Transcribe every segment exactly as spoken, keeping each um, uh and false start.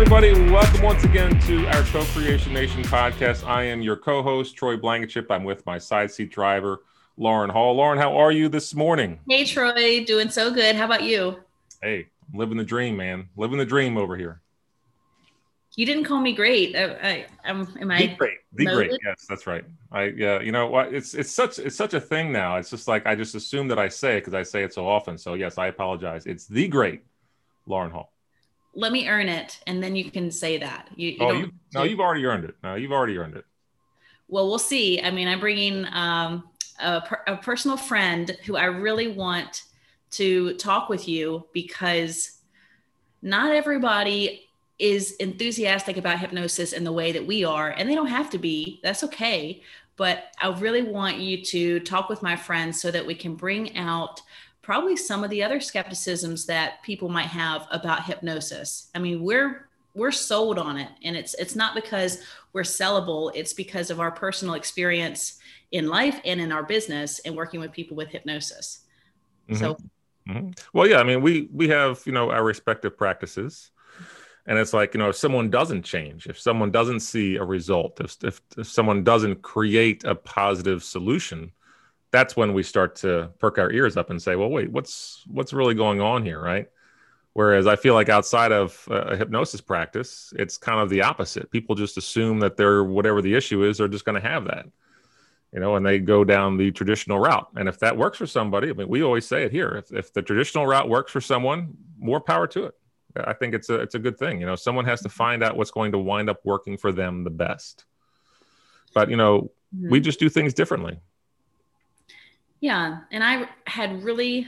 everybody. Welcome once again to our Co-Creation Nation podcast. I am your co-host, Troy Blankenship. I'm with my side seat driver, Lauren Hall. Lauren, how are you this morning? Hey, Troy. Doing so good. How about you? Hey, I'm living the dream, man. Living the dream over here. You didn't call me great. I, I, um, am I? The great. The great. Yes, that's right. I, yeah, you know, it's it's such it's such a thing now. It's just like I just assume that I say it because I say it so often. So, yes, I apologize. It's the great Lauren Hall. Let me earn it, and then you can say that. You, you oh, don't, you, no, you've already earned it. No, you've already earned it. Well, we'll see. I mean, I'm bringing um, a, per, a personal friend who I really want to talk with you because not everybody is enthusiastic about hypnosis in the way that we are, and they don't have to be. That's okay. But I really want you to talk with my friend so that we can bring out probably some of the other skepticisms that people might have about hypnosis. I mean, we're we're sold on it, and it's it's not because we're sellable. It's because of our personal experience in life and in our business and working with people with hypnosis. Mm-hmm. So, mm-hmm. Well, yeah, I mean, we we have, you know, our respective practices, and it's like, you know, if someone doesn't change, if someone doesn't see a result, if if, if someone doesn't create a positive solution, that's when we start to perk our ears up and say, well, wait, what's what's really going on here, right? Whereas I feel like outside of a hypnosis practice, it's kind of the opposite. People just assume that they're, whatever the issue is, they're just going to have that, you know, and they go down the traditional route. And if that works for somebody, I mean, we always say it here, if, if the traditional route works for someone, more power to it. I think it's a, it's a good thing. You know, someone has to find out what's going to wind up working for them the best. But, you know, mm-hmm. we just do things differently. Yeah. And I had really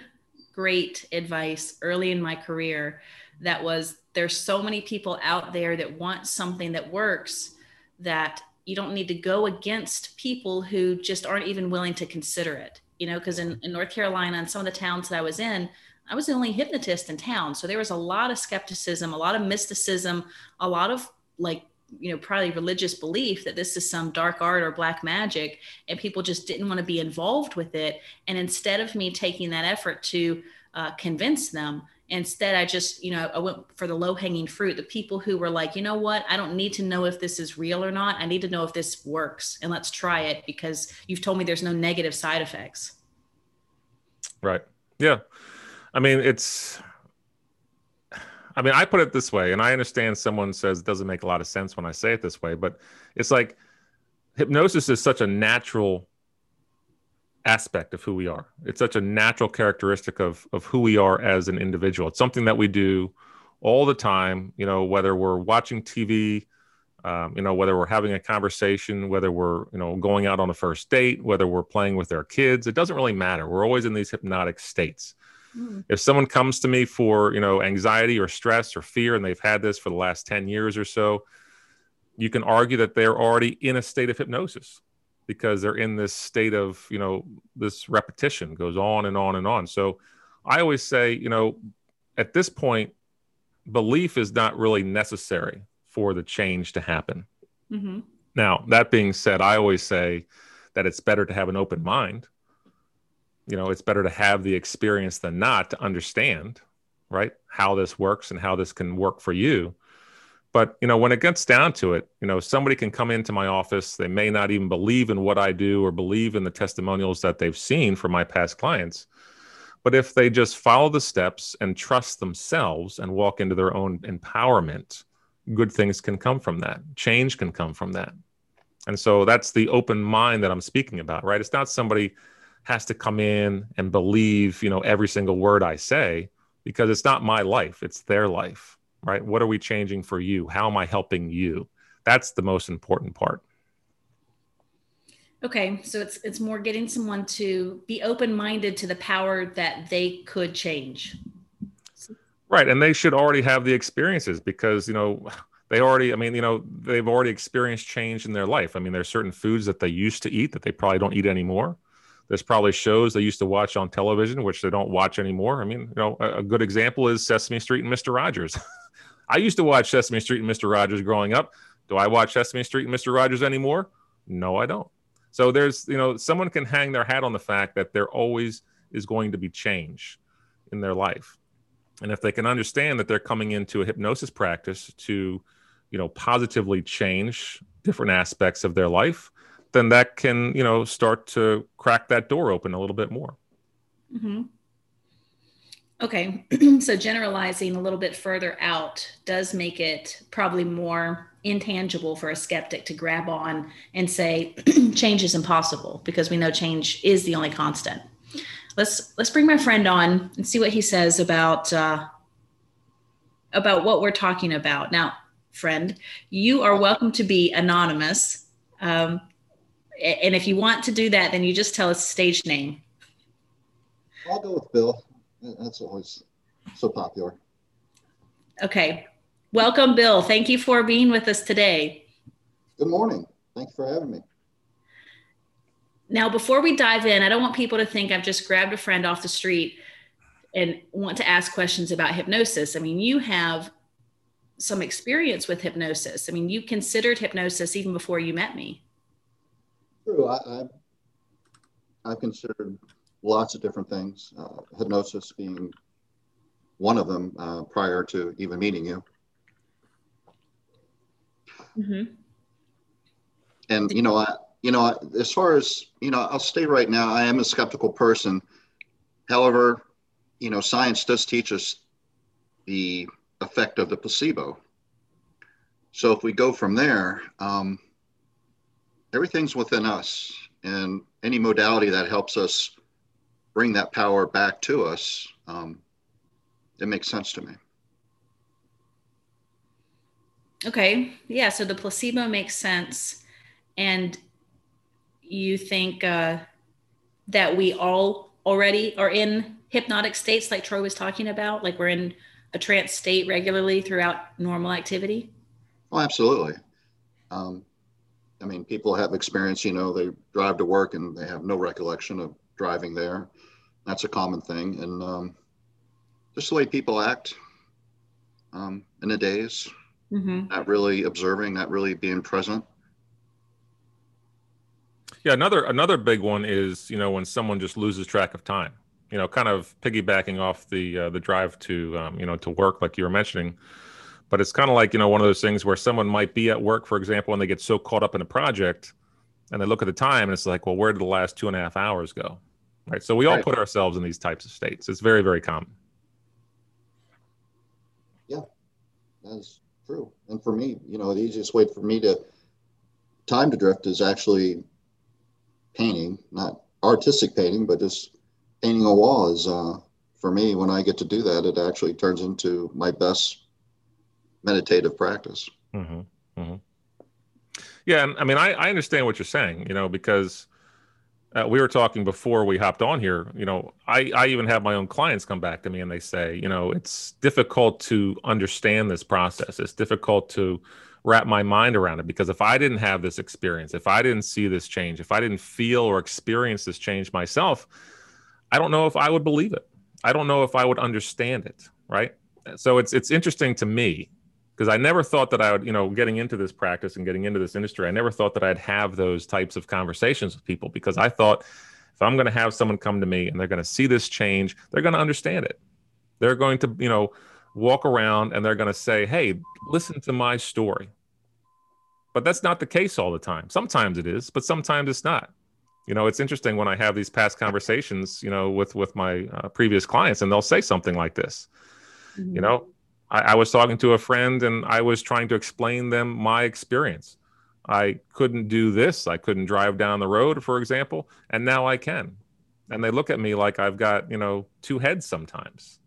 great advice early in my career that was, there's so many people out there that want something that works that you don't need to go against people who just aren't even willing to consider it, you know, because in, in North Carolina and some of the towns that I was in, I was the only hypnotist in town. So there was a lot of skepticism, a lot of mysticism, a lot of like, you know, probably religious belief that this is some dark art or black magic, and people just didn't want to be involved with it. And instead of me taking that effort to uh, convince them, instead I just, you know, I went for the low hanging fruit, the people who were like, you know what, I don't need to know if this is real or not. I need to know if this works, and let's try it because you've told me there's no negative side effects. Right. Yeah. I mean, it's, I mean, I put it this way, and I understand someone says it doesn't make a lot of sense when I say it this way, but it's like hypnosis is such a natural aspect of who we are. It's such a natural characteristic of, of who we are as an individual. It's something that we do all the time, you know, whether we're watching T V, um, you know, whether we're having a conversation, whether we're, you know, going out on a first date, whether we're playing with our kids, it doesn't really matter. We're always in these hypnotic states. If someone comes to me for, you know, anxiety or stress or fear, and they've had this for the last ten years or so, you can argue that they're already in a state of hypnosis because they're in this state of, you know, this repetition goes on and on and on. So I always say, you know, at this point, belief is not really necessary for the change to happen. Mm-hmm. Now, that being said, I always say that it's better to have an open mind. You know, it's better to have the experience than not, to understand, right, how this works and how this can work for you. But, you know, when it gets down to it, you know, somebody can come into my office. They may not even believe in what I do or believe in the testimonials that they've seen from my past clients. But if they just follow the steps and trust themselves and walk into their own empowerment, good things can come from that. Change can come from that. And so that's the open mind that I'm speaking about, right? It's not somebody has to come in and believe, you know, every single word I say, because it's not my life, it's their life, right? What are we changing for you? How am I helping you? That's the most important part. Okay, so it's it's more getting someone to be open-minded to the power that they could change. Right, and they should already have the experiences because, you know, they already, I mean, you know, they've already experienced change in their life. I mean, there are certain foods that they used to eat that they probably don't eat anymore. There's probably shows they used to watch on television, which they don't watch anymore. I mean, you know, a, a good example is Sesame Street and Mister Rogers. I used to watch Sesame Street and Mister Rogers growing up. Do I watch Sesame Street and Mister Rogers anymore? No, I don't. So there's, you know, someone can hang their hat on the fact that there always is going to be change in their life. And if they can understand that they're coming into a hypnosis practice to, you know, positively change different aspects of their life, then that can, you know, start to crack that door open a little bit more. Mm-hmm. Okay. So generalizing a little bit further out does make it probably more intangible for a skeptic to grab on and say, change is impossible, because we know change is the only constant. Let's, let's bring my friend on and see what he says about, uh, about what we're talking about. Now, friend, you are welcome to be anonymous. Um, and if you want to do that, then you just tell us stage name. I'll go with Bill. That's always so popular. Okay. Welcome, Bill. Thank you for being with us today. Good morning. Thank you for having me. Now, before we dive in, I don't want people to think I've just grabbed a friend off the street and want to ask questions about hypnosis. I mean, you have some experience with hypnosis. I mean, you considered hypnosis even before you met me. True. I, I, I've considered lots of different things, uh, hypnosis being one of them, uh, prior to even meeting you. Mm-hmm. And, you know, I, you know, I, as far as, you know, I'll state right now, I am a skeptical person. However, you know, science does teach us the effect of the placebo. So if we go from there, um, everything's within us, and any modality that helps us bring that power back to us, um, it makes sense to me. Okay. Yeah. So the placebo makes sense. And you think uh, that we all already are in hypnotic states like Troy was talking about, like we're in a trance state regularly throughout normal activity? Oh, absolutely. Um, I mean, people have experience, you know, they drive to work and they have no recollection of driving there. That's a common thing. And um, just the way people act um, in a daze, mm-hmm. not really observing, not really being present. Yeah, another another big one is, you know, when someone just loses track of time, you know, kind of piggybacking off the uh, the drive to, um, you know, to work like you were mentioning. But it's kind of like, you know, one of those things where someone might be at work, for example, and they get so caught up in a project and they look at the time and it's like, well, where did the last two and a half hours go? Right. So we all right. put ourselves in these types of states. It's very, very common. Yeah, that's true. And for me, you know, the easiest way for me to time to drift is actually painting, not artistic painting, but just painting a wall is, uh, for me, when I get to do that, it actually turns into my best meditative practice. Mm-hmm. Mm-hmm. Yeah, and I mean, I, I understand what you're saying, you know, because uh, we were talking before we hopped on here, you know, I, I even have my own clients come back to me and they say, you know, it's difficult to understand this process. It's difficult to wrap my mind around it, because if I didn't have this experience, if I didn't see this change, if I didn't feel or experience this change myself, I don't know if I would believe it. I don't know if I would understand it, right? So it's it's interesting to me, because I never thought that I would, you know, getting into this practice and getting into this industry, I never thought that I'd have those types of conversations with people, because I thought if I'm going to have someone come to me and they're going to see this change, they're going to understand it. They're going to, you know, walk around and they're going to say, hey, listen to my story. But that's not the case all the time. Sometimes it is, but sometimes it's not. You know, it's interesting when I have these past conversations, you know, with, with my uh, previous clients, and they'll say something like this, mm-hmm. you know, I was talking to a friend and I was trying to explain them my experience. I couldn't do this. I couldn't drive down the road, for example, and now I can. And they look at me like I've got, you know, two heads sometimes.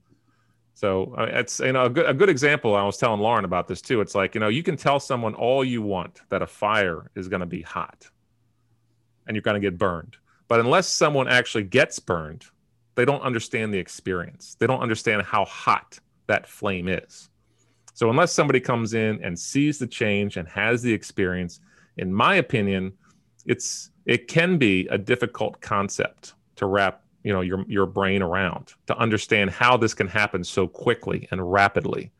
So uh, it's, you know, a good, a good example. I was telling Lauren about this too. It's like, you know, you can tell someone all you want that a fire is going to be hot and you're going to get burned. But unless someone actually gets burned, they don't understand the experience. They don't understand how hot that flame is. So unless somebody comes in and sees the change and has the experience, in my opinion, it's it can be a difficult concept to wrap, you know, your your brain around, to understand how this can happen so quickly and rapidly.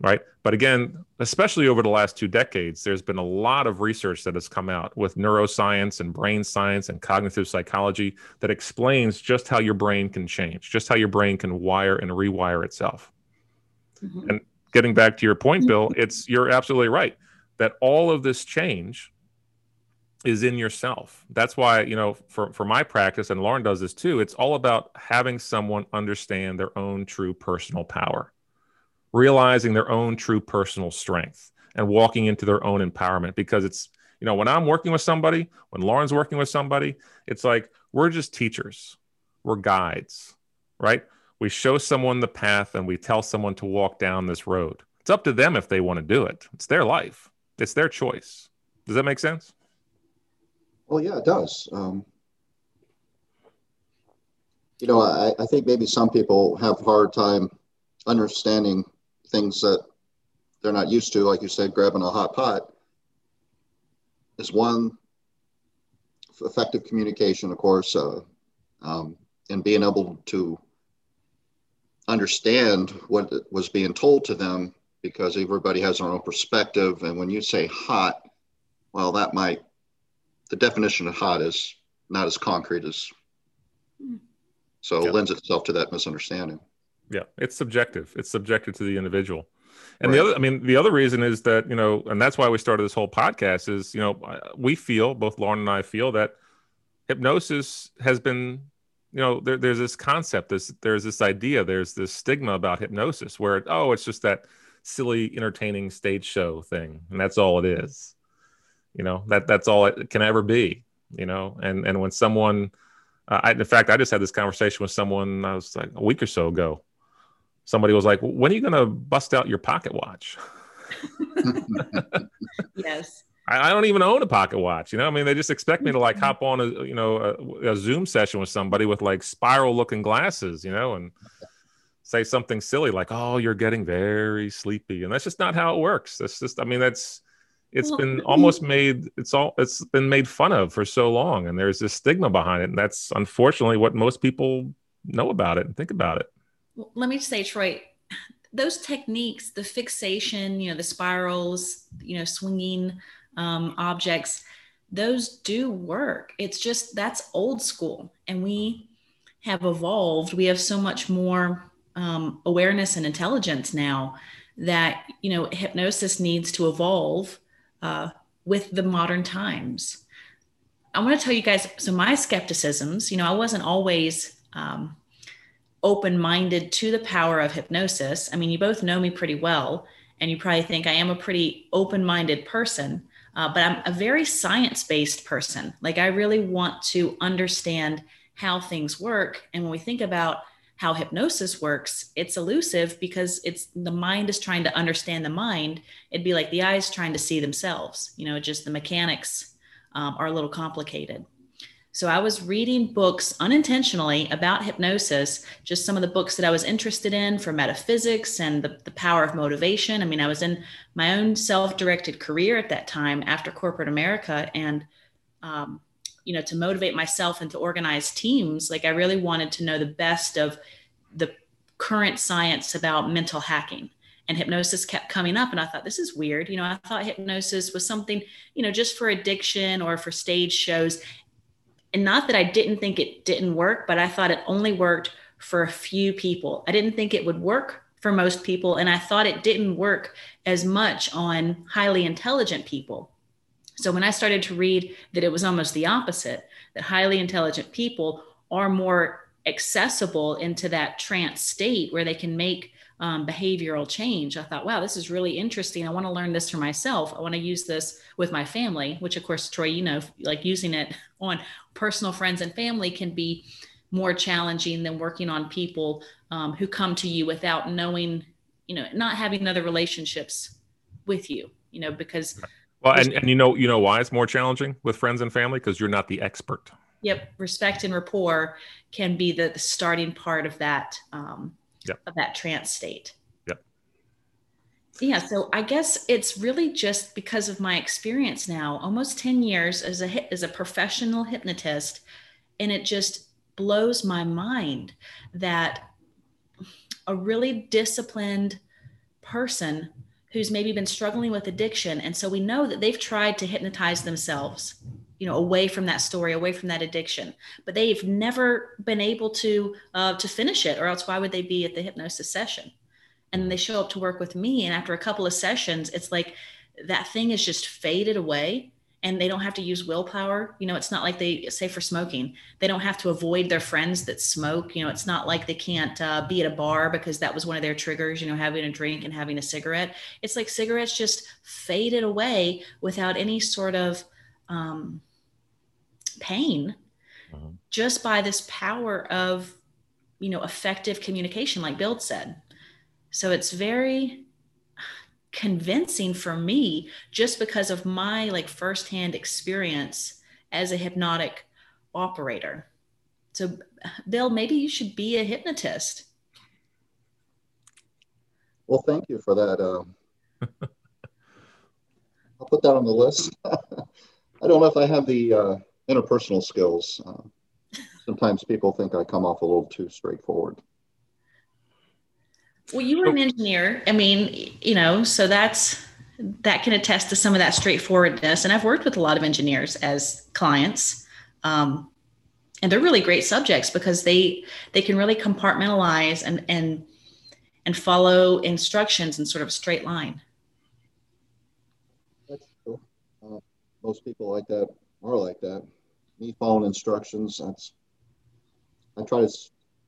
right? But again, especially over the last two decades, there's been a lot of research that has come out with neuroscience and brain science and cognitive psychology that explains just how your brain can change, just how your brain can wire and rewire itself. Mm-hmm. And getting back to your point, Bill, it's you're absolutely right that all of this change is in yourself. That's why, you know, for, for my practice, and Lauren does this too, it's all about having someone understand their own true personal power, realizing their own true personal strength and walking into their own empowerment. Because it's, you know, when I'm working with somebody, when Lauren's working with somebody, it's like, we're just teachers, we're guides, right? We show someone the path and we tell someone to walk down this road. It's up to them if they want to do it. It's their life. It's their choice. Does that make sense? Well, yeah, it does. Um, you know, I, I think maybe some people have a hard time understanding things that they're not used to. Like you said, grabbing a hot pot is one. Effective communication, of course, uh, um, and being able to understand what was being told to them, because everybody has their own perspective. And when you say hot, well, that might, the definition of hot is not as concrete as, so it yeah. lends itself to that misunderstanding. Yeah. It's subjective. It's subjective to the individual. And right. the other, I mean, the other reason is that, you know, and that's why we started this whole podcast is, you know, we feel, both Lauren and I feel, that hypnosis has been, you know, there, there's this concept, this, there's this idea, there's this stigma about hypnosis where, oh, it's just that silly, entertaining stage show thing. And that's all it is. You know, that that's all it can ever be, you know, and, and when someone, uh, I, in fact, I just had this conversation with someone, I was like a week or so ago, somebody was like, when are you going to bust out your pocket watch? Yes. I, I don't even own a pocket watch. You know, I mean, they just expect me to like hop on a, you know, a, a Zoom session with somebody with like spiral looking glasses, you know, and say something silly like, oh, you're getting very sleepy. And that's just not how it works. That's just, I mean, that's, It's been almost made, it's all, it's been made fun of for so long. And there's this stigma behind it. And that's unfortunately what most people know about it and think about it. Well, let me just say, Troy, those techniques, the fixation, you know, the spirals, you know, swinging um, objects, those do work. It's just, that's old school. And we have evolved. We have so much more um, awareness and intelligence now that, you know, hypnosis needs to evolve Uh, with the modern times. I want to tell you guys, so my skepticisms, you know, I wasn't always um, open-minded to the power of hypnosis. I mean, you both know me pretty well, and you probably think I am a pretty open-minded person, uh, but I'm a very science-based person. Like, I really want to understand how things work. And when we think about how hypnosis works, it's elusive because it's the mind is trying to understand the mind. It'd be like the eyes trying to see themselves, you know, just the mechanics um, are a little complicated. So I was reading books unintentionally about hypnosis, just some of the books that I was interested in for metaphysics and the, the power of motivation. I mean, I was in my own self-directed career at that time after corporate America, and, um, you know, to motivate myself and to organize teams. Like, I really wanted to know the best of the current science about mental hacking, and hypnosis kept coming up. And I thought, this is weird. You know, I thought hypnosis was something, you know, just for addiction or for stage shows. And not that I didn't think it didn't work, but I thought it only worked for a few people. I didn't think it would work for most people. And I thought it didn't work as much on highly intelligent people. So when I started to read that it was almost the opposite, that highly intelligent people are more accessible into that trance state where they can make um, behavioral change, I thought, wow, this is really interesting. I want to learn this for myself. I want to use this with my family, which of course, Troy, you know, like using it on personal friends and family can be more challenging than working on people um, who come to you without knowing, you know, not having other relationships with you, you know, because... Well, and, and you know, you know why it's more challenging with friends and family? Because you're not the expert. Yep. Respect and rapport can be the, the starting part of that, um, yep. of that trance state. Yep. Yeah. So I guess it's really just because of my experience now, almost ten years as a, as a professional hypnotist. And it just blows my mind that a really disciplined person who's maybe been struggling with addiction. And so we know that they've tried to hypnotize themselves, you know, away from that story, away from that addiction, but they've never been able to, uh, to finish it, or else why would they be at the hypnosis session? And they show up to work with me. And after a couple of sessions, it's like that thing is just faded away and they don't have to use willpower. You know, it's not like they say for smoking, they don't have to avoid their friends that smoke. You know, it's not like they can't uh, be at a bar because that was one of their triggers, you know, having a drink and having a cigarette. It's like cigarettes just faded away without any sort of um, pain, uh-huh. just by this power of, you know, effective communication, like Bill said. So it's very convincing for me just because of my like firsthand experience as a hypnotic operator. So Bill, maybe you should be a hypnotist. Well, thank you for that. Um, I'll put that on the list. I don't know if I have the uh, interpersonal skills. Uh, sometimes people think I come off a little too straightforward. Well, you were an engineer. I mean, you know, so that's, that can attest to some of that straightforwardness. And I've worked with a lot of engineers as clients. Um, and they're really great subjects because they, they can really compartmentalize and, and, and follow instructions in sort of a straight line. That's cool. Uh, most people like that are like that. Me following instructions. That's, I try to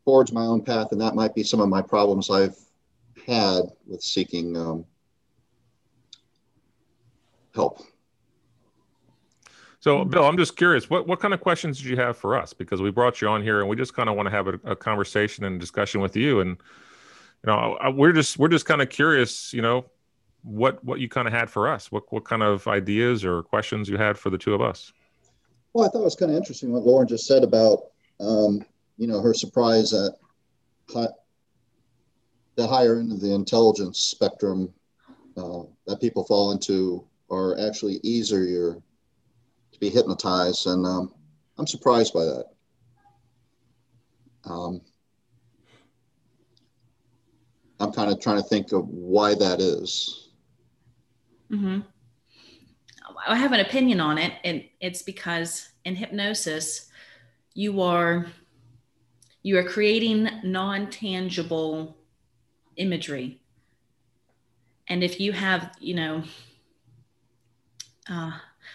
forge my own path. And that might be some of my problems I've had with seeking um, help. So Bill, I'm just curious, what, what kind of questions did you have for us? Because we brought you on here and we just kind of want to have a, a conversation and discussion with you. And, you know, I, we're just, we're just kind of curious, you know, what, what you kind of had for us, what, what kind of ideas or questions you had for the two of us. Well, I thought it was kind of interesting what Lauren just said about, um, you know, her surprise at hi- the higher end of the intelligence spectrum uh, that people fall into are actually easier to be hypnotized. And um, I'm surprised by that. Um, I'm kind of trying to think of why that is. Mm-hmm. I have an opinion on it, and it's because in hypnosis, you are... You are creating non-tangible imagery. And if you have, you know, uh,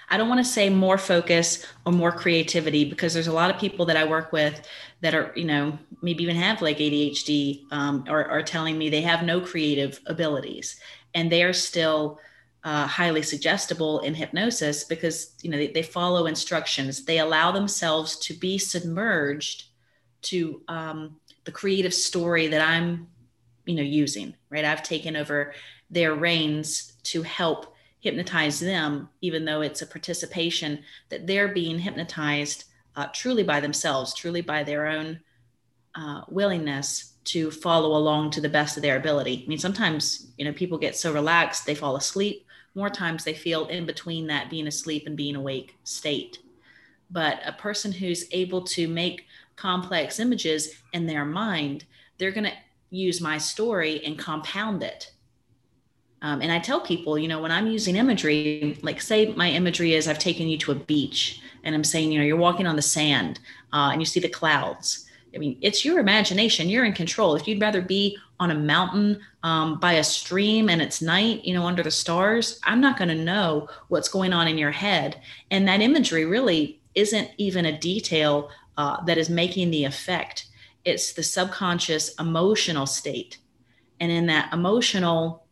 I don't want to say more focus or more creativity, because there's a lot of people that I work with that are, you know, maybe even have like A D H D um, or are telling me they have no creative abilities, and they are still uh, highly suggestible in hypnosis because, you know, they, they follow instructions. They allow themselves to be submerged to um, the creative story that I'm, you know, using, right? I've taken over their reins to help hypnotize them, even though it's a participation that they're being hypnotized uh, truly by themselves, truly by their own uh, willingness to follow along to the best of their ability. I mean, sometimes, you know, people get so relaxed, they fall asleep. More times they feel in between that being asleep and being awake state. But a person who's able to make complex images in their mind, they're going to use my story and compound it. Um, and I tell people, you know, when I'm using imagery, like say my imagery is I've taken you to a beach and I'm saying, you know, you're walking on the sand uh, and you see the clouds. I mean, it's your imagination. You're in control. If you'd rather be on a mountain um, by a stream and it's night, you know, under the stars, I'm not going to know what's going on in your head. And that imagery really isn't even a detail Uh, that is making the effect. It's the subconscious emotional state. And in that emotional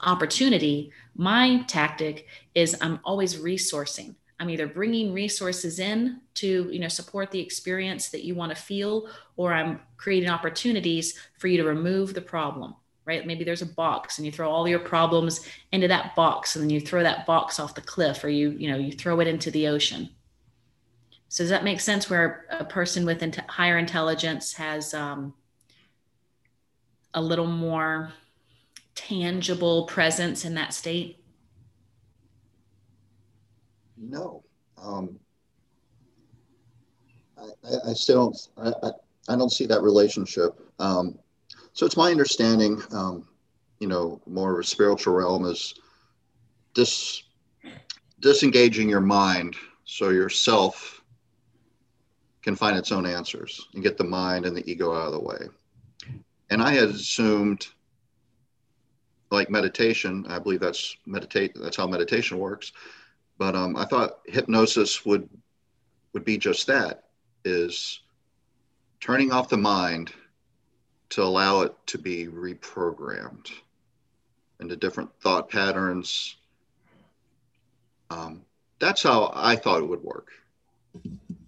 opportunity, my tactic is I'm always resourcing. I'm either bringing resources in to, you know, support the experience that you want to feel, or I'm creating opportunities for you to remove the problem, right? Maybe there's a box and you throw all your problems into that box, and then you throw that box off the cliff, or you, you know, you throw it into the ocean. So does that make sense, where a person with int- higher intelligence has um, a little more tangible presence in that state? No. Um, I, I, I still don't, I, I, I don't see that relationship. Um, so it's my understanding, um, you know, more spiritual realm is dis disengaging your mind so yourself can find its own answers and get the mind and the ego out of the way. And I had assumed, like meditation, I believe that's meditate, that's how meditation works. But um, I thought hypnosis would would be just that, is turning off the mind to allow it to be reprogrammed into different thought patterns. Um, that's how I thought it would work.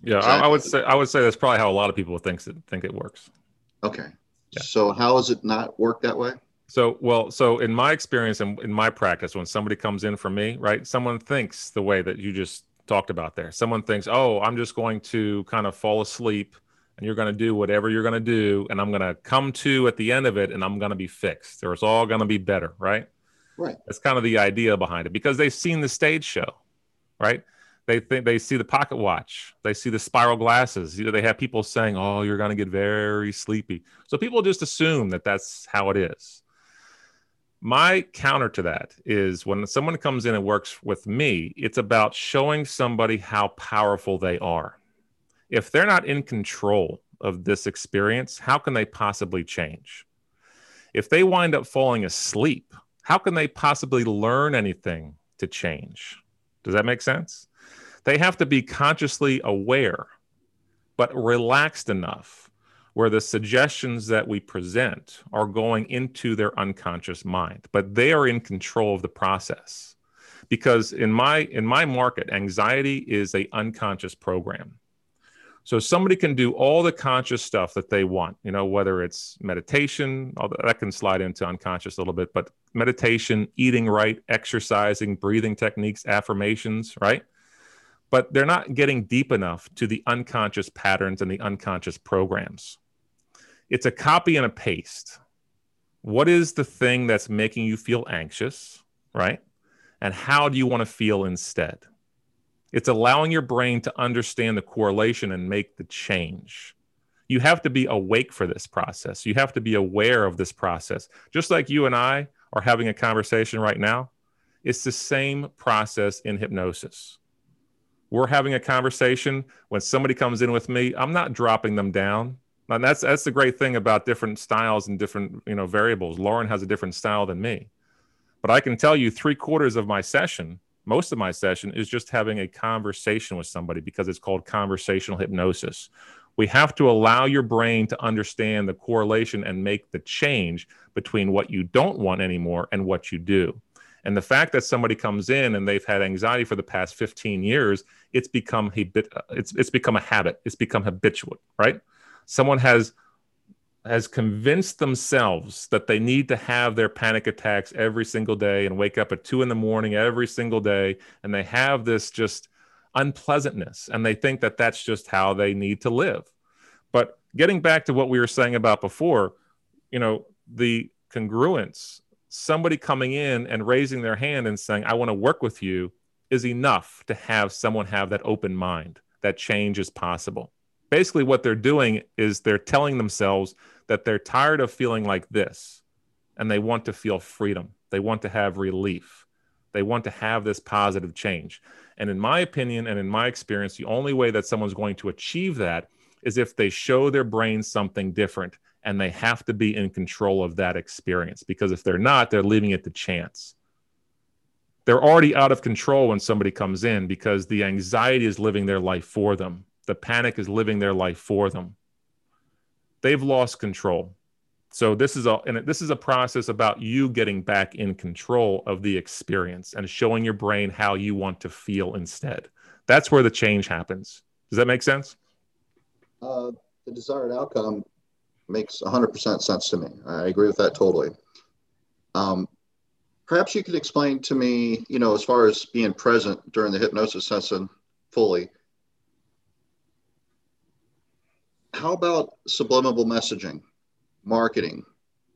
Yeah, I, I would say I would say that's probably how a lot of people think it think it works. Okay, yeah. So how does it not work that way? So, well, so in my experience and in, in my practice, when somebody comes in for me, right, someone thinks the way that you just talked about there. Someone thinks, oh, I'm just going to kind of fall asleep and you're going to do whatever you're going to do. And I'm going to come to at the end of it and I'm going to be fixed, or it's all going to be better. Right. Right. That's kind of the idea behind it, because they've seen the stage show, right? They think they see the pocket watch. They see the spiral glasses. You know, they have people saying, oh, you're going to get very sleepy. So people just assume that that's how it is. My counter to that is when someone comes in and works with me, it's about showing somebody how powerful they are. If they're not in control of this experience, how can they possibly change? If they wind up falling asleep, how can they possibly learn anything to change? Does that make sense? They have to be consciously aware, but relaxed enough where the suggestions that we present are going into their unconscious mind, but they are in control of the process. Because in my, in my market, anxiety is an unconscious program. So somebody can do all the conscious stuff that they want, you know, whether it's meditation, although that can slide into unconscious a little bit, but meditation, eating right, exercising, breathing techniques, affirmations, right? But they're not getting deep enough to the unconscious patterns and the unconscious programs. It's a copy and a paste. What is the thing that's making you feel anxious, right? And how do you want to feel instead? It's allowing your brain to understand the correlation and make the change. You have to be awake for this process. You have to be aware of this process. Just like you and I are having a conversation right now, it's the same process in hypnosis. We're having a conversation. When somebody comes in with me, I'm not dropping them down. And that's, that's the great thing about different styles and different, you know, variables. Lauren has a different style than me. But I can tell you three quarters of my session, most of my session, is just having a conversation with somebody, because it's called conversational hypnosis. We have to allow your brain to understand the correlation and make the change between what you don't want anymore and what you do. And the fact that somebody comes in and they've had anxiety for the past fifteen years, it's become a bit, it's, it's become a habit. It's become habitual, right? Someone has, has convinced themselves that they need to have their panic attacks every single day and wake up at two in the morning every single day. And they have this just unpleasantness, and they think that that's just how they need to live. But getting back to what we were saying about before, you know, the congruence, somebody coming in and raising their hand and saying, I want to work with you, is enough to have someone have that open mind, that change is possible. Basically what they're doing is they're telling themselves that they're tired of feeling like this, and they want to feel freedom. They want to have relief. They want to have this positive change. And in my opinion, and in my experience, the only way that someone's going to achieve that is if they show their brain something different, and they have to be in control of that experience, because if they're not, they're leaving it to chance. They're already out of control when somebody comes in, because the anxiety is living their life for them. The panic is living their life for them. They've lost control. So this is a, and this is a process about you getting back in control of the experience and showing your brain how you want to feel instead. That's where the change happens. Does that make sense? Uh, the desired outcome makes one hundred percent sense to me. I agree with that totally. Um, perhaps you could explain to me, you know, as far as being present during the hypnosis session fully, how about subliminal messaging, marketing,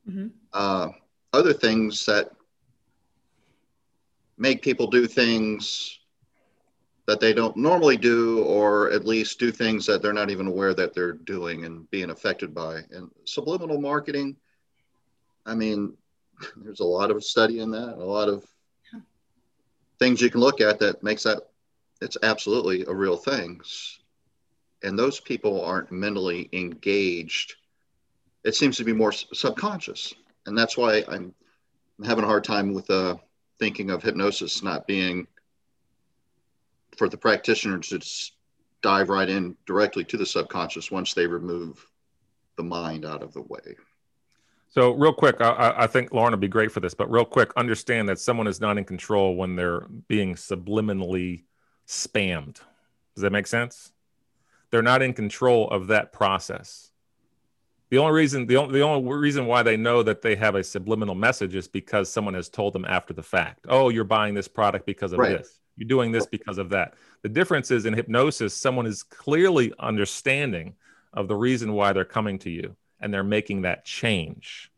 mm-hmm. uh, other things that make people do things that they don't normally do, or at least do things that they're not even aware that they're doing and being affected by. And subliminal marketing, I mean, There's a lot of study in that, a lot of yeah. things you can look at that makes that, it's absolutely a real thing. And those people aren't mentally engaged. It seems to be more subconscious. And that's why I'm, I'm having a hard time with uh, thinking of hypnosis not being for the practitioner to dive right in directly to the subconscious once they remove the mind out of the way. So real quick, I, I think Lauren would be great for this, but real quick, understand that someone is not in control when they're being subliminally spammed. Does that make sense? They're not in control of that process. The only reason, the only, the only reason why they know that they have a subliminal message is because someone has told them after the fact, oh, you're buying this product because of right. this. You're doing this because of that. The difference is in hypnosis, someone is clearly understanding of the reason why they're coming to you and they're making that change.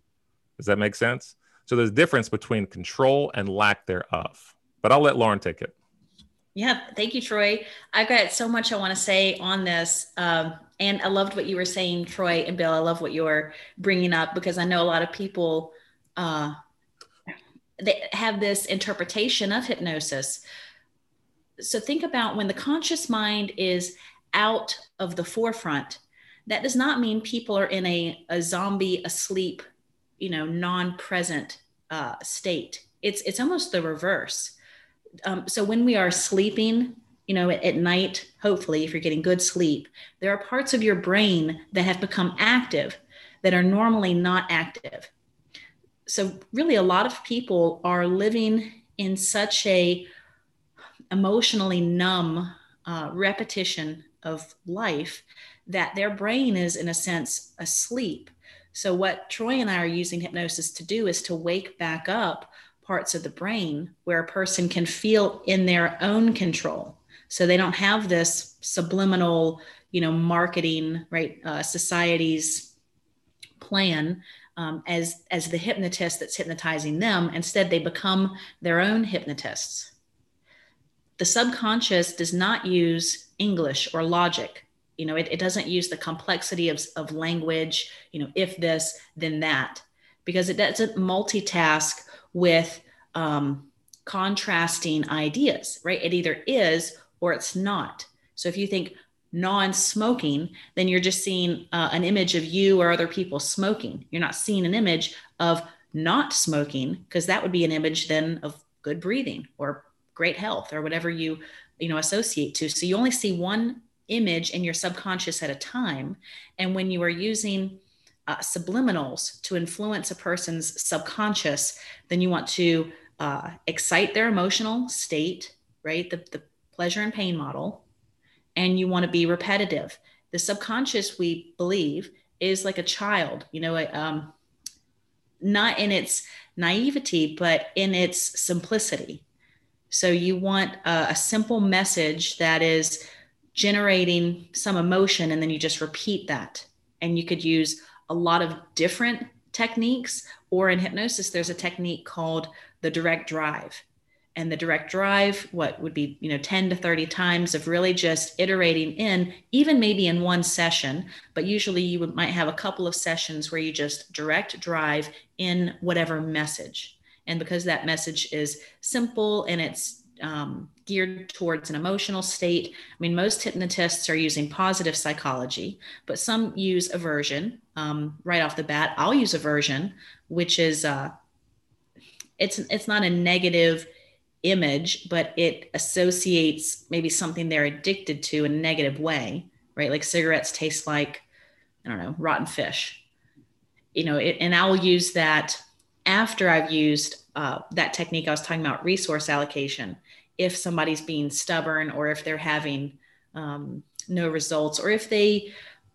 Does that make sense? So there's a difference between control and lack thereof, but I'll let Lauren take it. Yeah, thank you, Troy. I've got so much I want to say on this. Um, and I loved what you were saying, Troy and Bill. I love what you were bringing up, because I know a lot of people uh, they have this interpretation of hypnosis. So think about when the conscious mind is out of the forefront, that does not mean people are in a, a zombie, asleep, you know, non-present uh, state. It's, it's almost the reverse. Um, so when we are sleeping, you know, at, at night, hopefully, if you're getting good sleep, there are parts of your brain that have become active that are normally not active. So really, a lot of people are living in such a emotionally numb uh, repetition of life that their brain is, in a sense, asleep. So what Troy and I are using hypnosis to do is to wake back up parts of the brain where a person can feel in their own control. So they don't have this subliminal, you know, marketing, right? Uh, society's plan um, as, as the hypnotist that's hypnotizing them. Instead, they become their own hypnotists. The subconscious does not use English or logic. You know, it, it doesn't use the complexity of, of language, you know, if this, then that, because it doesn't multitask with um, contrasting ideas, right? It either is or it's not. So if you think non-smoking, then you're just seeing uh, an image of you or other people smoking. You're not seeing an image of not smoking, because that would be an image then of good breathing or great health or whatever you, you know, associate to. So you only see one image in your subconscious at a time. And when you are using Uh, subliminals to influence a person's subconscious, then you want to uh, excite their emotional state, right? The, the pleasure and pain model. And you want to be repetitive. The subconscious, we believe, is like a child, you know, um, not in its naivety, but in its simplicity. So you want a, a simple message that is generating some emotion, and then you just repeat that. And you could use a lot of different techniques, or in hypnosis, there's a technique called the direct drive. And the direct drive, what would be, you know, ten to thirty times of really just iterating in, even maybe in one session, but usually you would, might have a couple of sessions where you just direct drive in whatever message. And because that message is simple and it's um, geared towards an emotional state, I mean, most hypnotists are using positive psychology, but some use aversion. Um, right off the bat, I'll use aversion, which is uh, it's it's not a negative image, but it associates maybe something they're addicted to in a negative way, right? Like cigarettes taste like, I don't know, rotten fish, you know. It, and I'll use that after I've used uh, that technique I was talking about, resource allocation. If somebody's being stubborn, or if they're having um, no results, or if they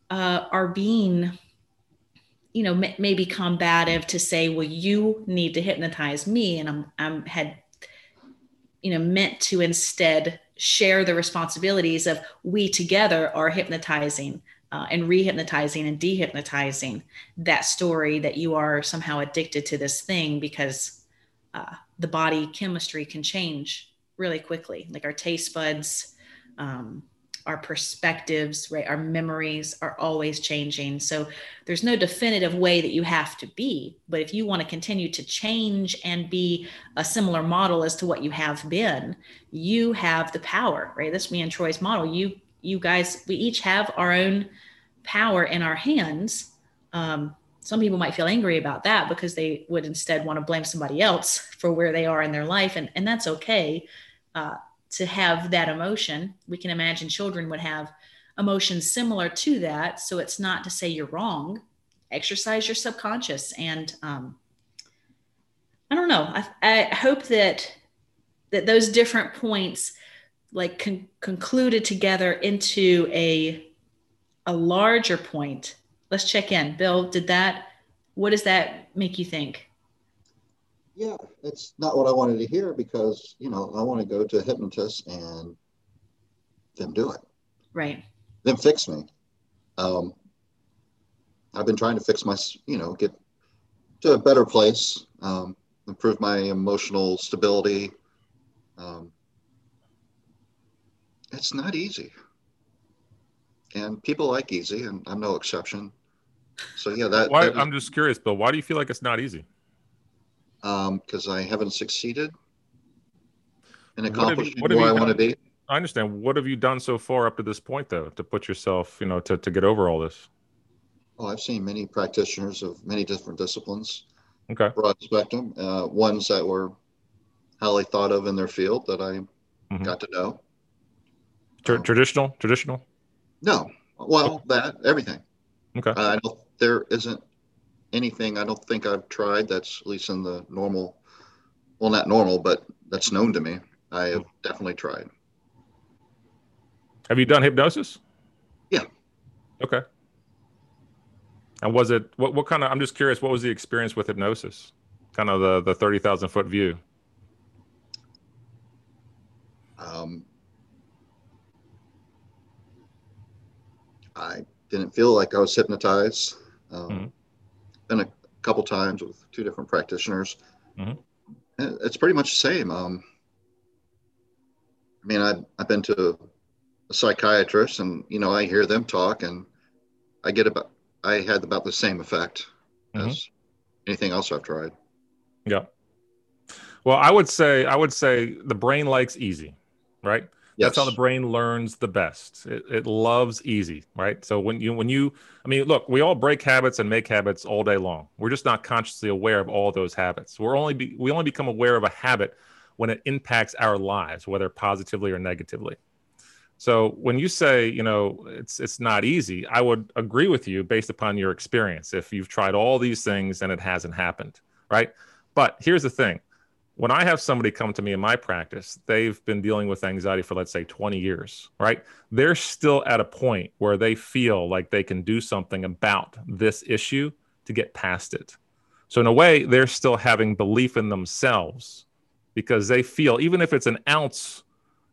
uh, are being you know, maybe combative, to say, well, you need to hypnotize me. And I'm, I'm had, you know, meant to instead share the responsibilities of we together are hypnotizing uh, and rehypnotizing and dehypnotizing that story that you are somehow addicted to this thing, because uh, the body chemistry can change really quickly. Like our taste buds, um, our perspectives, right? Our memories are always changing. So there's no definitive way that you have to be, but if you want to continue to change and be a similar model as to what you have been, you have the power, right? That's me and Troy's model. You, you guys, we each have our own power in our hands. Um, Some people might feel angry about that because they would instead want to blame somebody else for where they are in their life. And, and that's okay uh, to have that emotion. We can imagine children would have emotions similar to that. So it's not to say you're wrong. Exercise your subconscious. And um, I don't know. I, I hope that that those different points like con- concluded together into a, a larger point. Let's check in. Bill, did that, what does that make you think? Yeah, it's not what I wanted to hear because, you know, I want to go to a hypnotist and them do it. Right. Them fix me. Um, I've been trying to fix my, you know, get to a better place, um, improve my emotional stability. Um, it's not easy. And people like easy, and I'm no exception. So yeah, that, why, that is, I'm just curious, Bill, why do you feel like it's not easy? Um, because I haven't succeeded in accomplishing what have you, what have where I want to be. I understand. What have you done so far up to this point, though, to put yourself, you know, to, to get over all this? Well, I've seen many practitioners of many different disciplines. Okay. Broad spectrum. Uh, ones that were highly thought of in their field that I mm-hmm. got to know. Tra- um, traditional? Traditional? No. Well, that, everything. Okay. Uh, I don't, there isn't anything I don't think I've tried that's at least in the normal, well, not normal, but that's known to me. I have definitely tried. Have you done hypnosis? Yeah. Okay. And was it, what, what kind of, I'm just curious, what was the experience with hypnosis? Kind of the, the thirty thousand foot view. Um. I didn't feel like I was hypnotized. Um, mm-hmm. Been a couple times with two different practitioners. Mm-hmm. It's pretty much the same. Um, I mean, I've, I've been to a psychiatrist and, you know, I hear them talk and I get about, I had about the same effect mm-hmm. as anything else I've tried. Yeah. Well, I would say, I would say the brain likes easy, right? That's yes. how the brain learns the best. It, it loves easy, right? So when you, when you, I mean, look, we all break habits and make habits all day long. We're just not consciously aware of all those habits. We're only, be, we only become aware of a habit when it impacts our lives, whether positively or negatively. So when you say, you know, it's, it's not easy, I would agree with you based upon your experience. If you've tried all these things and it hasn't happened, right? But here's the thing. When I have somebody come to me in my practice, they've been dealing with anxiety for, let's say, twenty years, right? They're still at a point where they feel like they can do something about this issue to get past it. So in a way, they're still having belief in themselves because they feel, even if it's an ounce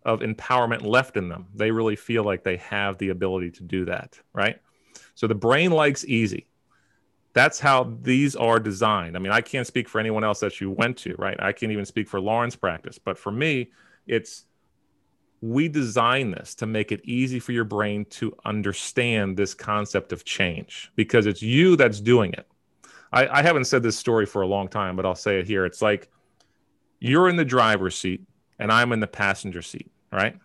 of empowerment left in them, they really feel like they have the ability to do that, right? So the brain likes easy. That's how these are designed. I mean, I can't speak for anyone else that you went to, right? I can't even speak for Lauren's practice. But for me, it's, we design this to make it easy for your brain to understand this concept of change because it's you that's doing it. I, I haven't said this story for a long time, but I'll say it here. It's like, you're in the driver's seat and I'm in the passenger seat, right?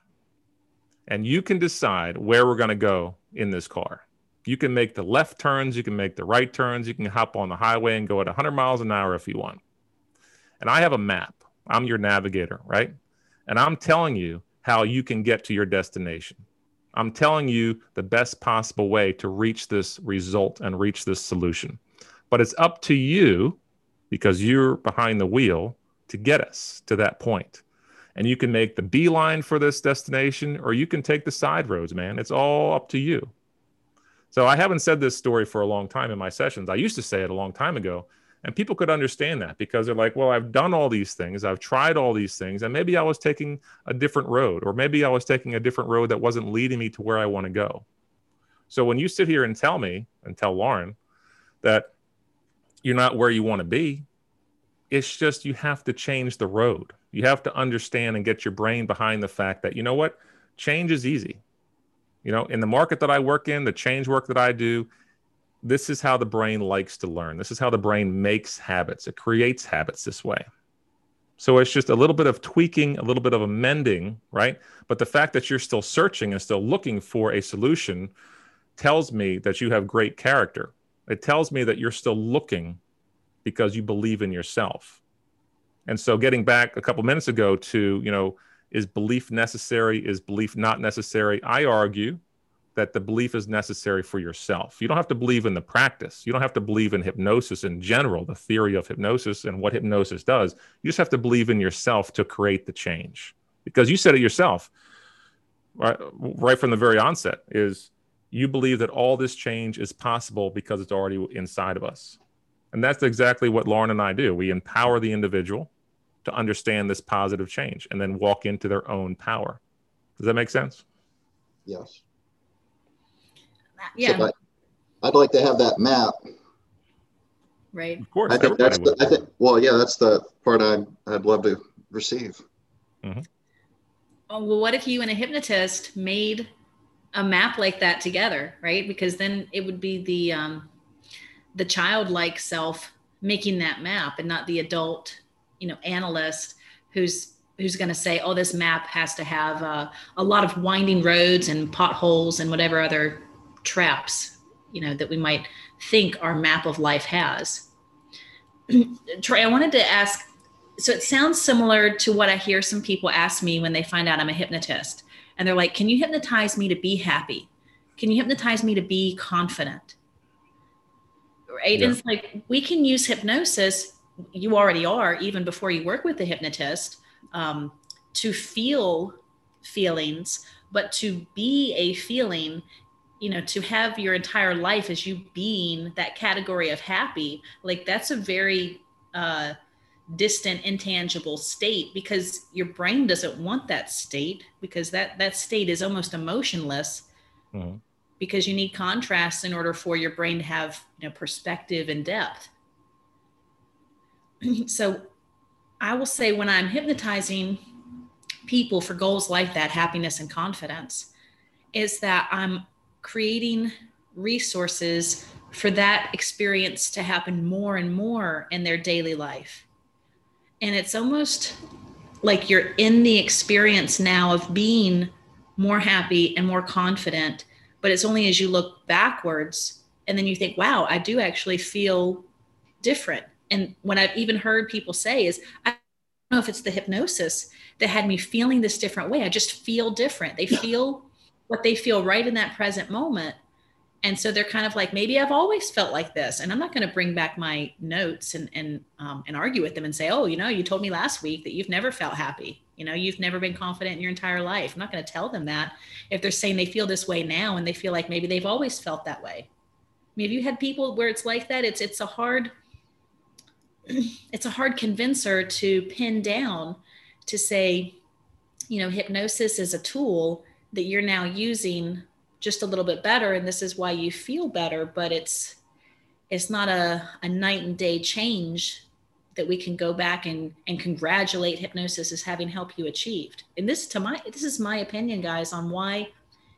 And you can decide where we're gonna go in this car. You can make the left turns, you can make the right turns, you can hop on the highway and go at one hundred miles an hour if you want. And I have a map. I'm your navigator, right? And I'm telling you how you can get to your destination. I'm telling you the best possible way to reach this result and reach this solution. But it's up to you, because you're behind the wheel, to get us to that point. And you can make the beeline for this destination, or you can take the side roads, man. It's all up to you. So I haven't said this story for a long time in my sessions. I used to say it a long time ago, and people could understand that because they're like, well, I've done all these things. I've tried all these things, and maybe I was taking a different road, or maybe I was taking a different road that wasn't leading me to where I want to go. So when you sit here and tell me and tell Lauren that you're not where you want to be, it's just you have to change the road. You have to understand and get your brain behind the fact that, you know what, change is easy. You know, in the market that I work in, the change work that I do, this is how the brain likes to learn. This is how the brain makes habits. It creates habits this way. So it's just a little bit of tweaking, a little bit of amending, right? But the fact that you're still searching and still looking for a solution tells me that you have great character. It tells me that you're still looking because you believe in yourself. And so getting back a couple minutes ago to, you know, is belief necessary? Is belief not necessary? I argue that the belief is necessary for yourself. You don't have to believe in the practice. You don't have to believe in hypnosis in general, the theory of hypnosis and what hypnosis does. You just have to believe in yourself to create the change. Because you said it yourself, right, right from the very onset, is you believe that all this change is possible because it's already inside of us. And that's exactly what Lauren and I do. We empower the individual to understand this positive change and then walk into their own power. Does that make sense? Yes. Yeah. So I, I'd like to have that map. Right. Of course. I think that's the, I think, well, yeah, that's the part I'd, I'd love to receive. Mm-hmm. Oh, well, what if you and a hypnotist made a map like that together, right? Because then it would be the, um, the childlike self making that map and not the adult, you know, analyst who's who's going to say, oh, this map has to have uh, a lot of winding roads and potholes and whatever other traps, you know, that we might think our map of life has. Trey, I wanted to ask, so it sounds similar to what I hear some people ask me when they find out I'm a hypnotist. And they're like, can you hypnotize me to be happy? Can you hypnotize me to be confident? Right? Yeah. And it's like, we can use hypnosis. You already are, even before you work with the hypnotist, um, to feel feelings, but to be a feeling, you know, to have your entire life as you being that category of happy, like that's a very uh, distant, intangible state, because your brain doesn't want that state, because that, that state is almost emotionless. Mm-hmm. Because you need contrast in order for your brain to have, you know, perspective and depth. So I will say, when I'm hypnotizing people for goals like that, happiness and confidence, is that I'm creating resources for that experience to happen more and more in their daily life. And it's almost like you're in the experience now of being more happy and more confident, but it's only as you look backwards and then you think, wow, I do actually feel different. And what I've even heard people say is, I don't know if it's the hypnosis that had me feeling this different way. I just feel different. They feel what they feel right in that present moment. And so they're kind of like, maybe I've always felt like this, and I'm not going to bring back my notes and, and, um, and argue with them and say, oh, you know, you told me last week that you've never felt happy. You know, you've never been confident in your entire life. I'm not going to tell them that if they're saying they feel this way now and they feel like maybe they've always felt that way. I mean, have you had people where it's like that? It's, it's a hard, it's a hard convincer to pin down, to say, you know, hypnosis is a tool that you're now using just a little bit better, and this is why you feel better. But it's, it's not a, a night and day change that we can go back and, and congratulate hypnosis as having helped you achieved. And this, to my, this is my opinion, guys, on why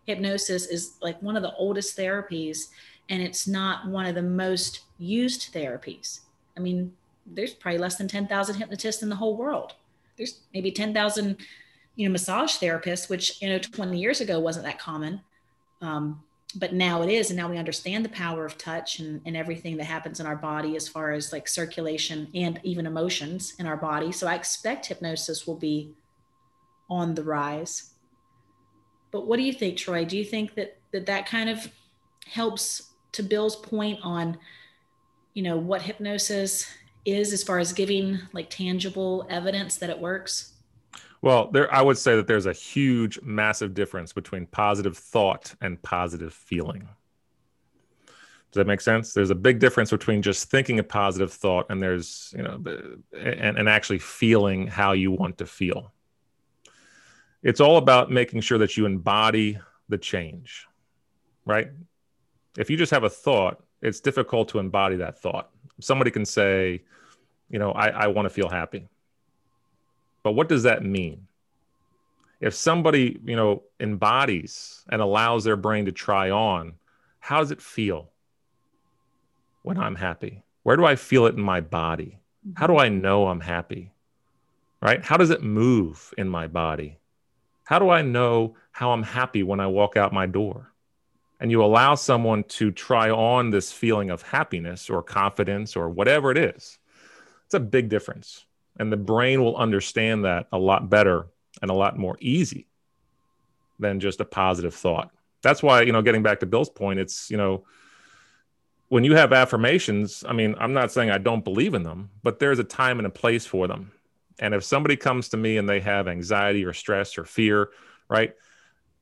hypnosis is like one of the oldest therapies, and it's not one of the most used therapies. I mean, there's probably less than ten thousand hypnotists in the whole world. There's maybe ten thousand, you know, massage therapists, which, you know, twenty years ago wasn't that common. Um, but now it is. And now we understand the power of touch and, and everything that happens in our body as far as like circulation and even emotions in our body. So I expect hypnosis will be on the rise. But what do you think, Troy? Do you think that that, that kind of helps to Bill's point on, you know, what hypnosis is as far as giving like tangible evidence that it works? Well, there, I would say that there's a huge, massive difference between positive thought and positive feeling. Does that make sense? There's a big difference between just thinking a positive thought and there's, you know, and, and actually feeling how you want to feel. It's all about making sure that you embody the change, right? If you just have a thought, it's difficult to embody that thought. Somebody can say, you know, I, I want to feel happy. But what does that mean? if somebody, you know, embodies and allows their brain to try on, how does it feel when I'm happy? Where do I feel it in my body? How do I know I'm happy? Right? How does it move in my body? How do I know how I'm happy when I walk out my door? And you allow someone to try on this feeling of happiness or confidence or whatever it is. It's a big difference. And the brain will understand that a lot better and a lot more easy than just a positive thought. That's why, you know, getting back to Bill's point, it's, you know, when you have affirmations, I mean, I'm not saying I don't believe in them, but there's a time and a place for them. And if somebody comes to me and they have anxiety or stress or fear, right?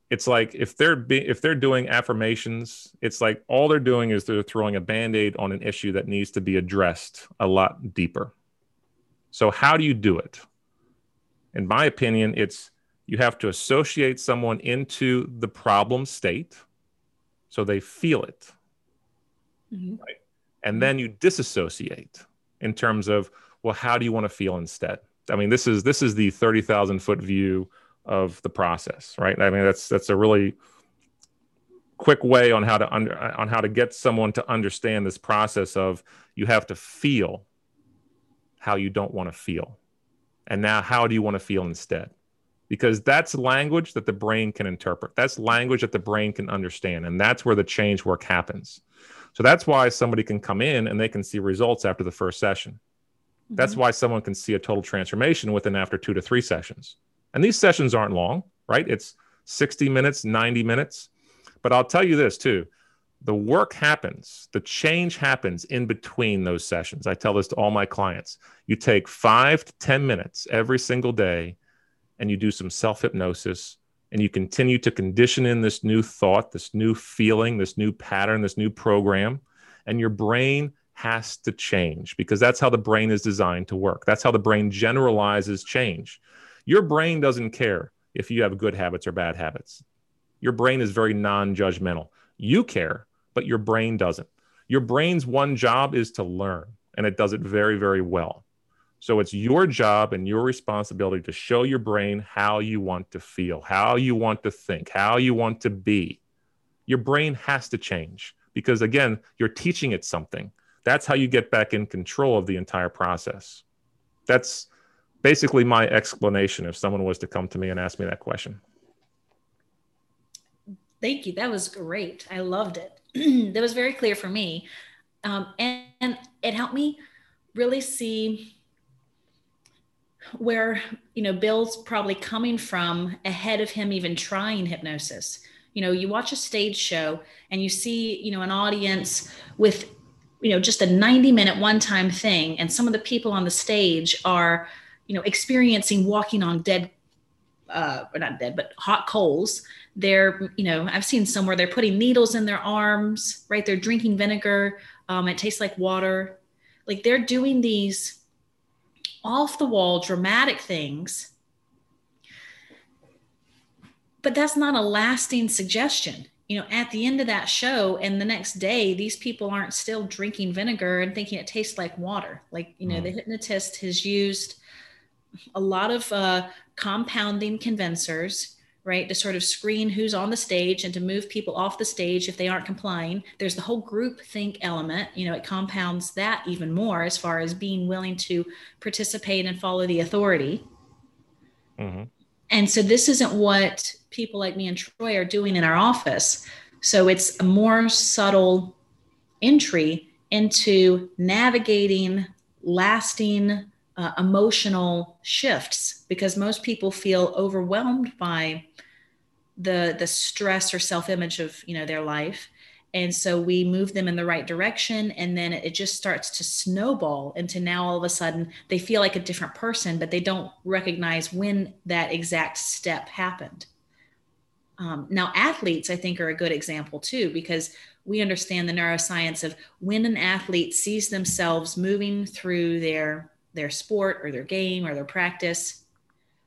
It's like, if they're be, if they're doing affirmations, it's like all they're doing is they're throwing a Band-Aid on an issue that needs to be addressed a lot deeper. So how do you do it? In my opinion, it's you have to associate someone into the problem state so they feel it. Mm-hmm. Right? And then you disassociate in terms of, well, how do you want to feel instead? I mean, this is this is the thirty thousand foot view of the process, right? I mean, that's that's a really quick way on how to under, on how to get someone to understand this process of you have to feel how you don't want to feel. And now how do you want to feel instead? Because that's language that the brain can interpret. That's language that the brain can understand. And that's where the change work happens. So that's why somebody can come in and they can see results after the first session. That's why someone can see a total transformation within after two to three sessions. And these sessions aren't long, right? It's sixty minutes, ninety minutes. But I'll tell you this too, the work happens, the change happens in between those sessions. I tell this to all my clients. You take five to ten minutes every single day and you do some self-hypnosis and you continue to condition in this new thought, this new feeling, this new pattern, this new program, and your brain has to change because that's how the brain is designed to work. That's how the brain generalizes change. Your brain doesn't care if you have good habits or bad habits. Your brain is very non-judgmental. You care, but your brain doesn't. Your brain's one job is to learn, and it does it very, very well. So it's your job and your responsibility to show your brain how you want to feel, how you want to think, how you want to be. Your brain has to change because, again, you're teaching it something. That's how you get back in control of the entire process. That's basically my explanation if someone was to come to me and ask me that question. Thank you. That was great. I loved it. That was very clear for me. Um, and, and it helped me really see where, you know, Bill's probably coming from ahead of him even trying hypnosis. You know, you watch a stage show and you see, you know, an audience with, you know, just a ninety minute one-time thing. And some of the people on the stage are, you know, experiencing walking on dead, uh, or not dead, but hot coals. They're, you know, I've seen somewhere they're putting needles in their arms, right? They're drinking vinegar. Um, it tastes like water. Like they're doing these off the wall, dramatic things, but that's not a lasting suggestion. You know, at the end of that show and the next day, these people aren't still drinking vinegar and thinking it tastes like water. Like, you know, mm. the hypnotist has used a lot of uh, compounding convincers, right, to sort of screen who's on the stage and to move people off the stage if they aren't complying. There's the whole group think element. You know, it compounds that even more as far as being willing to participate and follow the authority. Mm-hmm. And so this isn't what people like me and Troy are doing in our office. So it's a more subtle entry into navigating lasting uh, emotional shifts, because most people feel overwhelmed by the, the stress or self-image of, you know, their life. And so we move them in the right direction. And then it just starts to snowball into now all of a sudden they feel like a different person, but they don't recognize when that exact step happened. Um, now, athletes, I think, are a good example, too, because we understand the neuroscience of when an athlete sees themselves moving through their, their sport or their game or their practice,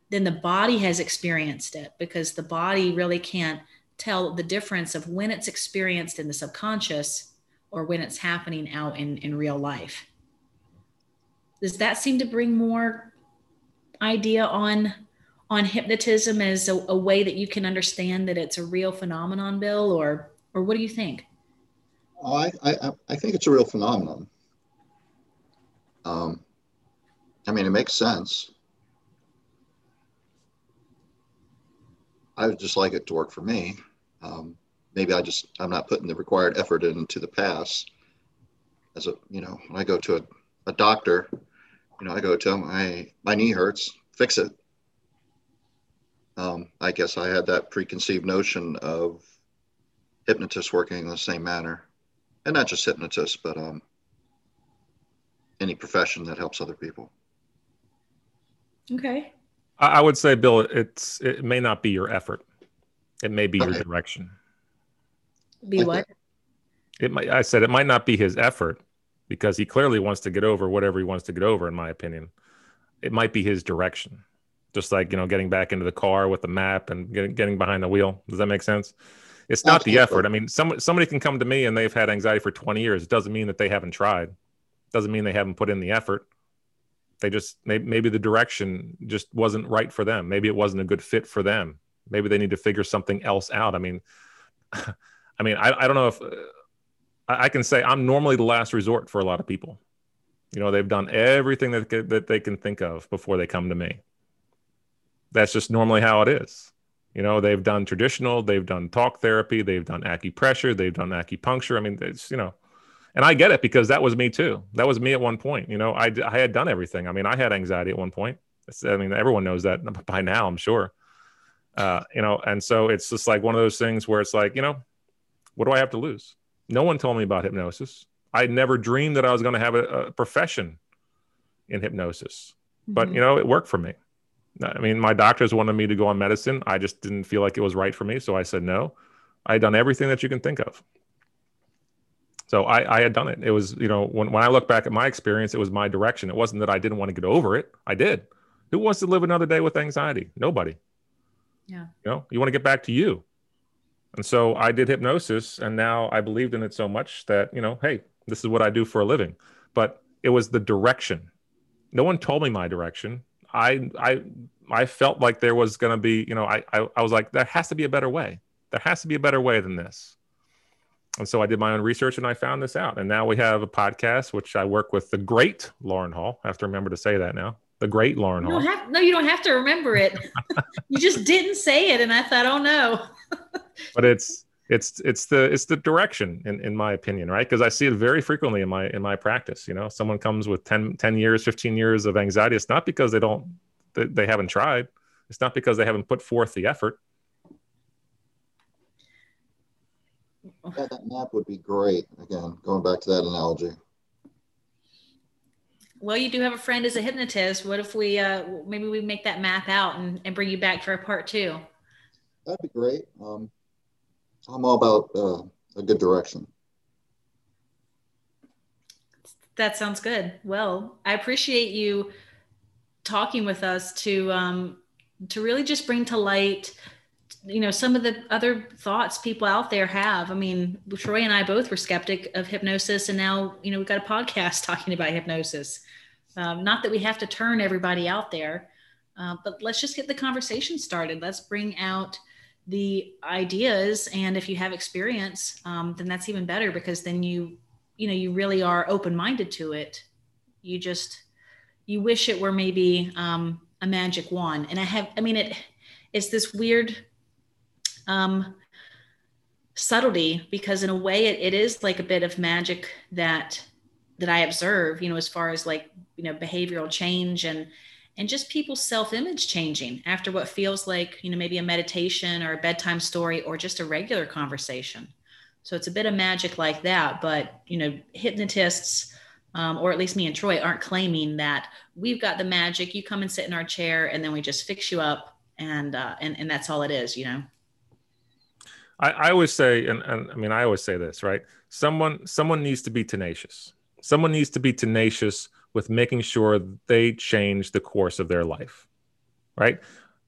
then the body has experienced it, because the body really can't tell the difference of when it's experienced in the subconscious or when it's happening out in, in real life. Does that seem to bring more idea on, on hypnotism as a, a way that you can understand that it's a real phenomenon, Bill, or or what do you think? I, I, I think it's a real phenomenon. Um, I mean, it makes sense. I would just like it to work for me. Um, maybe I just, I'm not putting the required effort into the past. As a, you know, when I go to a, a doctor, you know, I go to him, I, my knee hurts, fix it. Um, I guess I had that preconceived notion of hypnotists working in the same manner, and not just hypnotists, but um, any profession that helps other people. Okay. I would say, Bill, it's it may not be your effort. It may be okay. Your direction. Be what? It might. I said it might not be his effort, because he clearly wants to get over whatever he wants to get over, in my opinion. It might be his direction. Just like, you know, getting back into the car with the map and getting, getting behind the wheel. Does that make sense? It's not Absolutely. The effort. I mean, some, somebody can come to me and they've had anxiety for twenty years. It doesn't mean that they haven't tried. It doesn't mean they haven't put in the effort. They just, maybe the direction just wasn't right for them. Maybe it wasn't a good fit for them. Maybe they need to figure something else out. I mean, I mean, I, I don't know if uh, I, I can say I'm normally the last resort for a lot of people. You know, they've done everything that, that they can think of before they come to me. That's just normally how it is. You know, they've done traditional, they've done talk therapy, they've done acupressure, they've done acupuncture. I mean, it's, you know, and I get it, because that was me too. That was me at one point. You know, I, I had done everything. I mean, I had anxiety at one point. It's, I mean, everyone knows that by now, I'm sure. Uh, you know, and so it's just like one of those things where it's like, you know, what do I have to lose? No one told me about hypnosis. I never dreamed that I was going to have a, a profession in hypnosis, mm-hmm. but you know, it worked for me. I mean, my doctors wanted me to go on medicine. I just didn't feel like it was right for me. So I said, no, I had done everything that you can think of. So I, I had done it. It was, you know, when, when I look back at my experience, it was my direction. It wasn't that I didn't want to get over it. I did. Who wants to live another day with anxiety? Nobody. Yeah. You know, you want to get back to you. And so I did hypnosis, and now I believed in it so much that, you know, hey, this is what I do for a living. But it was the direction. No one told me my direction. I, I, I felt like there was going to be, you know, I, I, I was like, there has to be a better way. There has to be a better way than this. And so I did my own research and I found this out. And now we have a podcast, which I work with the great Lauren Hall. I have to remember to say that now. The great Lauren Hall. Have, no, you don't have to remember it. You just didn't say it. And I thought, oh no. But it's, it's, it's the, it's the direction in, in my opinion, right? Because I see it very frequently in my, in my practice. You know, someone comes with ten, ten years, fifteen years of anxiety. It's not because they don't, they, they haven't tried. It's not because they haven't put forth the effort. Yeah, that map would be great. Again, going back to that analogy. Well, you do have a friend as a hypnotist. What if we, uh, maybe we make that map out and, and bring you back for a part two? That'd be great. Um, I'm all about uh, a good direction. That sounds good. Well, I appreciate you talking with us to um, to really just bring to light, you know, some of the other thoughts people out there have. I mean, Troy and I both were skeptic of hypnosis, and now, you know, we've got a podcast talking about hypnosis. Um, not that we have to turn everybody out there, uh, but let's just get the conversation started. Let's bring out the ideas, and if you have experience, um, then that's even better, because then you, you know, you really are open-minded to it. You just, you wish it were maybe um, a magic wand. And I have, I mean, it, it's this weird um, subtlety, because in a way it, it is like a bit of magic that, that I observe, you know, as far as like, you know, behavioral change and, and just people's self-image changing after what feels like, you know, maybe a meditation or a bedtime story or just a regular conversation. So it's a bit of magic like that, but, you know, hypnotists, um, or at least me and Troy, aren't claiming that we've got the magic. You come and sit in our chair and then we just fix you up. And, uh, and, and that's all it is, you know? I, I always say, and, and I mean, I always say this, right? Someone, someone needs to be tenacious. Someone needs to be tenacious with making sure they change the course of their life, right?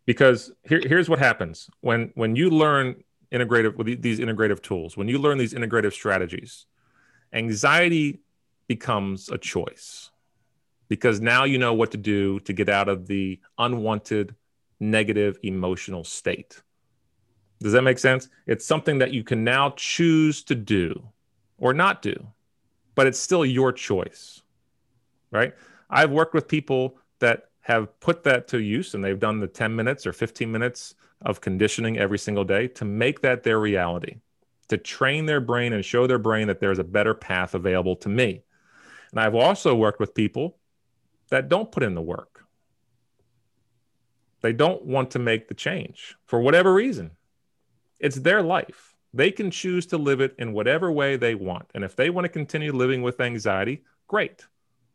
Because here, here's what happens. When, when you learn integrative, with these integrative tools, when you learn these integrative strategies, anxiety becomes a choice, because now you know what to do to get out of the unwanted negative emotional state. Does that make sense? It's something that you can now choose to do or not do, but it's still your choice, right? I've worked with people that have put that to use, and they've done the ten minutes or fifteen minutes of conditioning every single day to make that their reality, to train their brain and show their brain that there's a better path available to me. And I've also worked with people that don't put in the work. They don't want to make the change for whatever reason. It's their life. They can choose to live it in whatever way they want. And if they want to continue living with anxiety, great.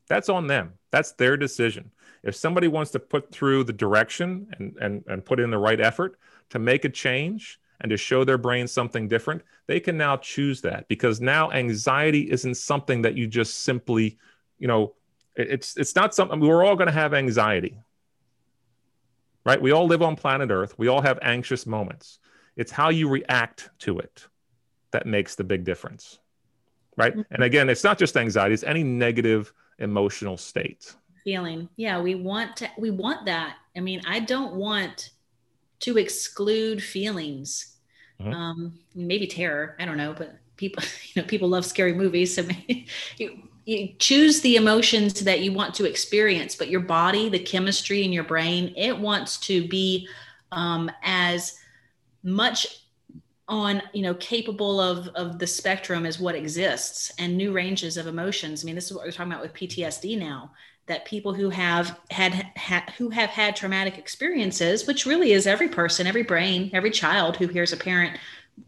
That's on them. That's their decision. If somebody wants to put through the direction and, and, and put in the right effort to make a change and to show their brain something different, they can now choose that, because now anxiety isn't something that you just simply, you know, it's, it's not something. We're all going to have anxiety, right? We all live on planet Earth. We all have anxious moments. It's how you react to it that makes the big difference, right? And again, it's not just anxiety, it's any negative emotional state. Feeling. Yeah, we want to, we want that. I mean, I don't want to exclude feelings, mm-hmm. um, maybe terror. I don't know, but people, you know, people love scary movies. So maybe you, you choose the emotions that you want to experience, but your body, the chemistry in your brain, it wants to be um, as much on, you know, capable of, of the spectrum as what exists, and new ranges of emotions. I mean, this is what we're talking about with P T S D now, that people who have had, ha, who have had traumatic experiences, which really is every person, every brain, every child who hears a parent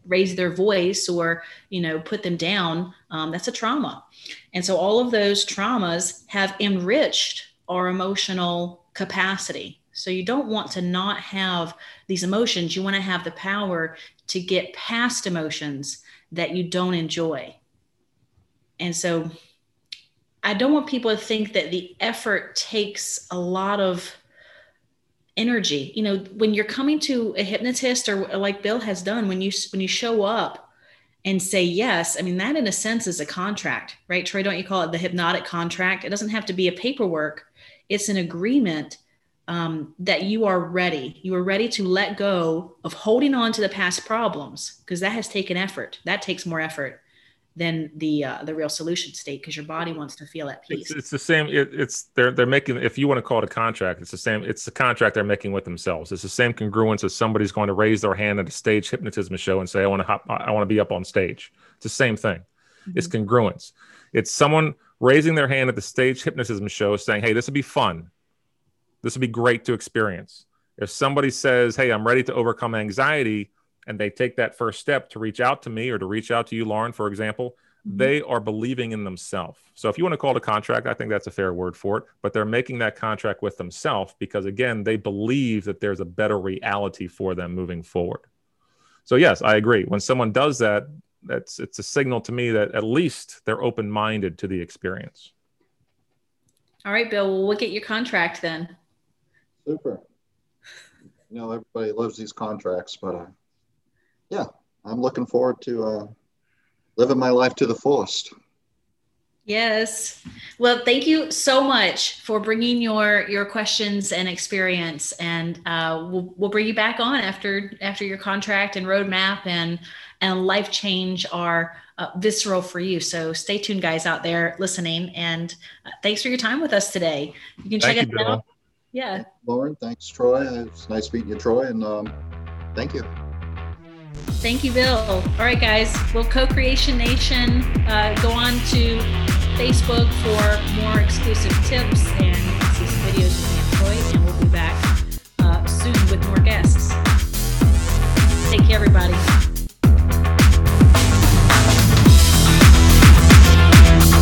raise their voice or, you know, put them down, um, that's a trauma. And so all of those traumas have enriched our emotional capacity. So you don't want to not have these emotions. You want to have the power to get past emotions that you don't enjoy. And so I don't want people to think that the effort takes a lot of energy. You know, when you're coming to a hypnotist, or like Bill has done, when you, when you show up and say yes, I mean, that in a sense is a contract, right? Troy, don't you call it the hypnotic contract? It doesn't have to be a paperwork. It's an agreement um, that you are ready. You are ready to let go of holding on to the past problems, because that has taken effort. That takes more effort than the uh, the real solution state, because your body wants to feel at peace. It's, it's the same. It, it's they're they're making, if you want to call it a contract, it's the same. It's the contract they're making with themselves. It's the same congruence as somebody's going to raise their hand at a stage hypnotism show and say, "I want to hop. I want to be up on stage." It's the same thing. Mm-hmm. It's congruence. It's someone raising their hand at the stage hypnotism show saying, "Hey, this would be fun. This would be great to experience." If somebody says, "Hey, I'm ready to overcome anxiety," and they take that first step to reach out to me or to reach out to you, Lauren, for example, mm-hmm. they are believing in themselves. So if you want to call it a contract, I think that's a fair word for it, but they're making that contract with themselves because, again, they believe that there's a better reality for them moving forward. So yes, I agree. When someone does that, that's it's a signal to me that at least they're open-minded to the experience. All right, Bill, well, we'll get your contract then. Super. You know, everybody loves these contracts, but... Uh... Yeah, I'm looking forward to uh, living my life to the fullest. Yes. Well, thank you so much for bringing your your questions and experience, and uh, we'll we'll bring you back on after after your contract and roadmap and and life change are uh, visceral for you. So stay tuned, guys out there listening, and uh, thanks for your time with us today. You can check thank us you, out. Yeah. Thanks, Lauren, thanks, Troy. It's nice meeting you, Troy, and um, thank you. Thank you, Bill. All right, guys. Well, Co-Creation Nation, uh, go on to Facebook for more exclusive tips and see some videos with Troy, and we'll be back uh, soon with more guests. Take care, everybody.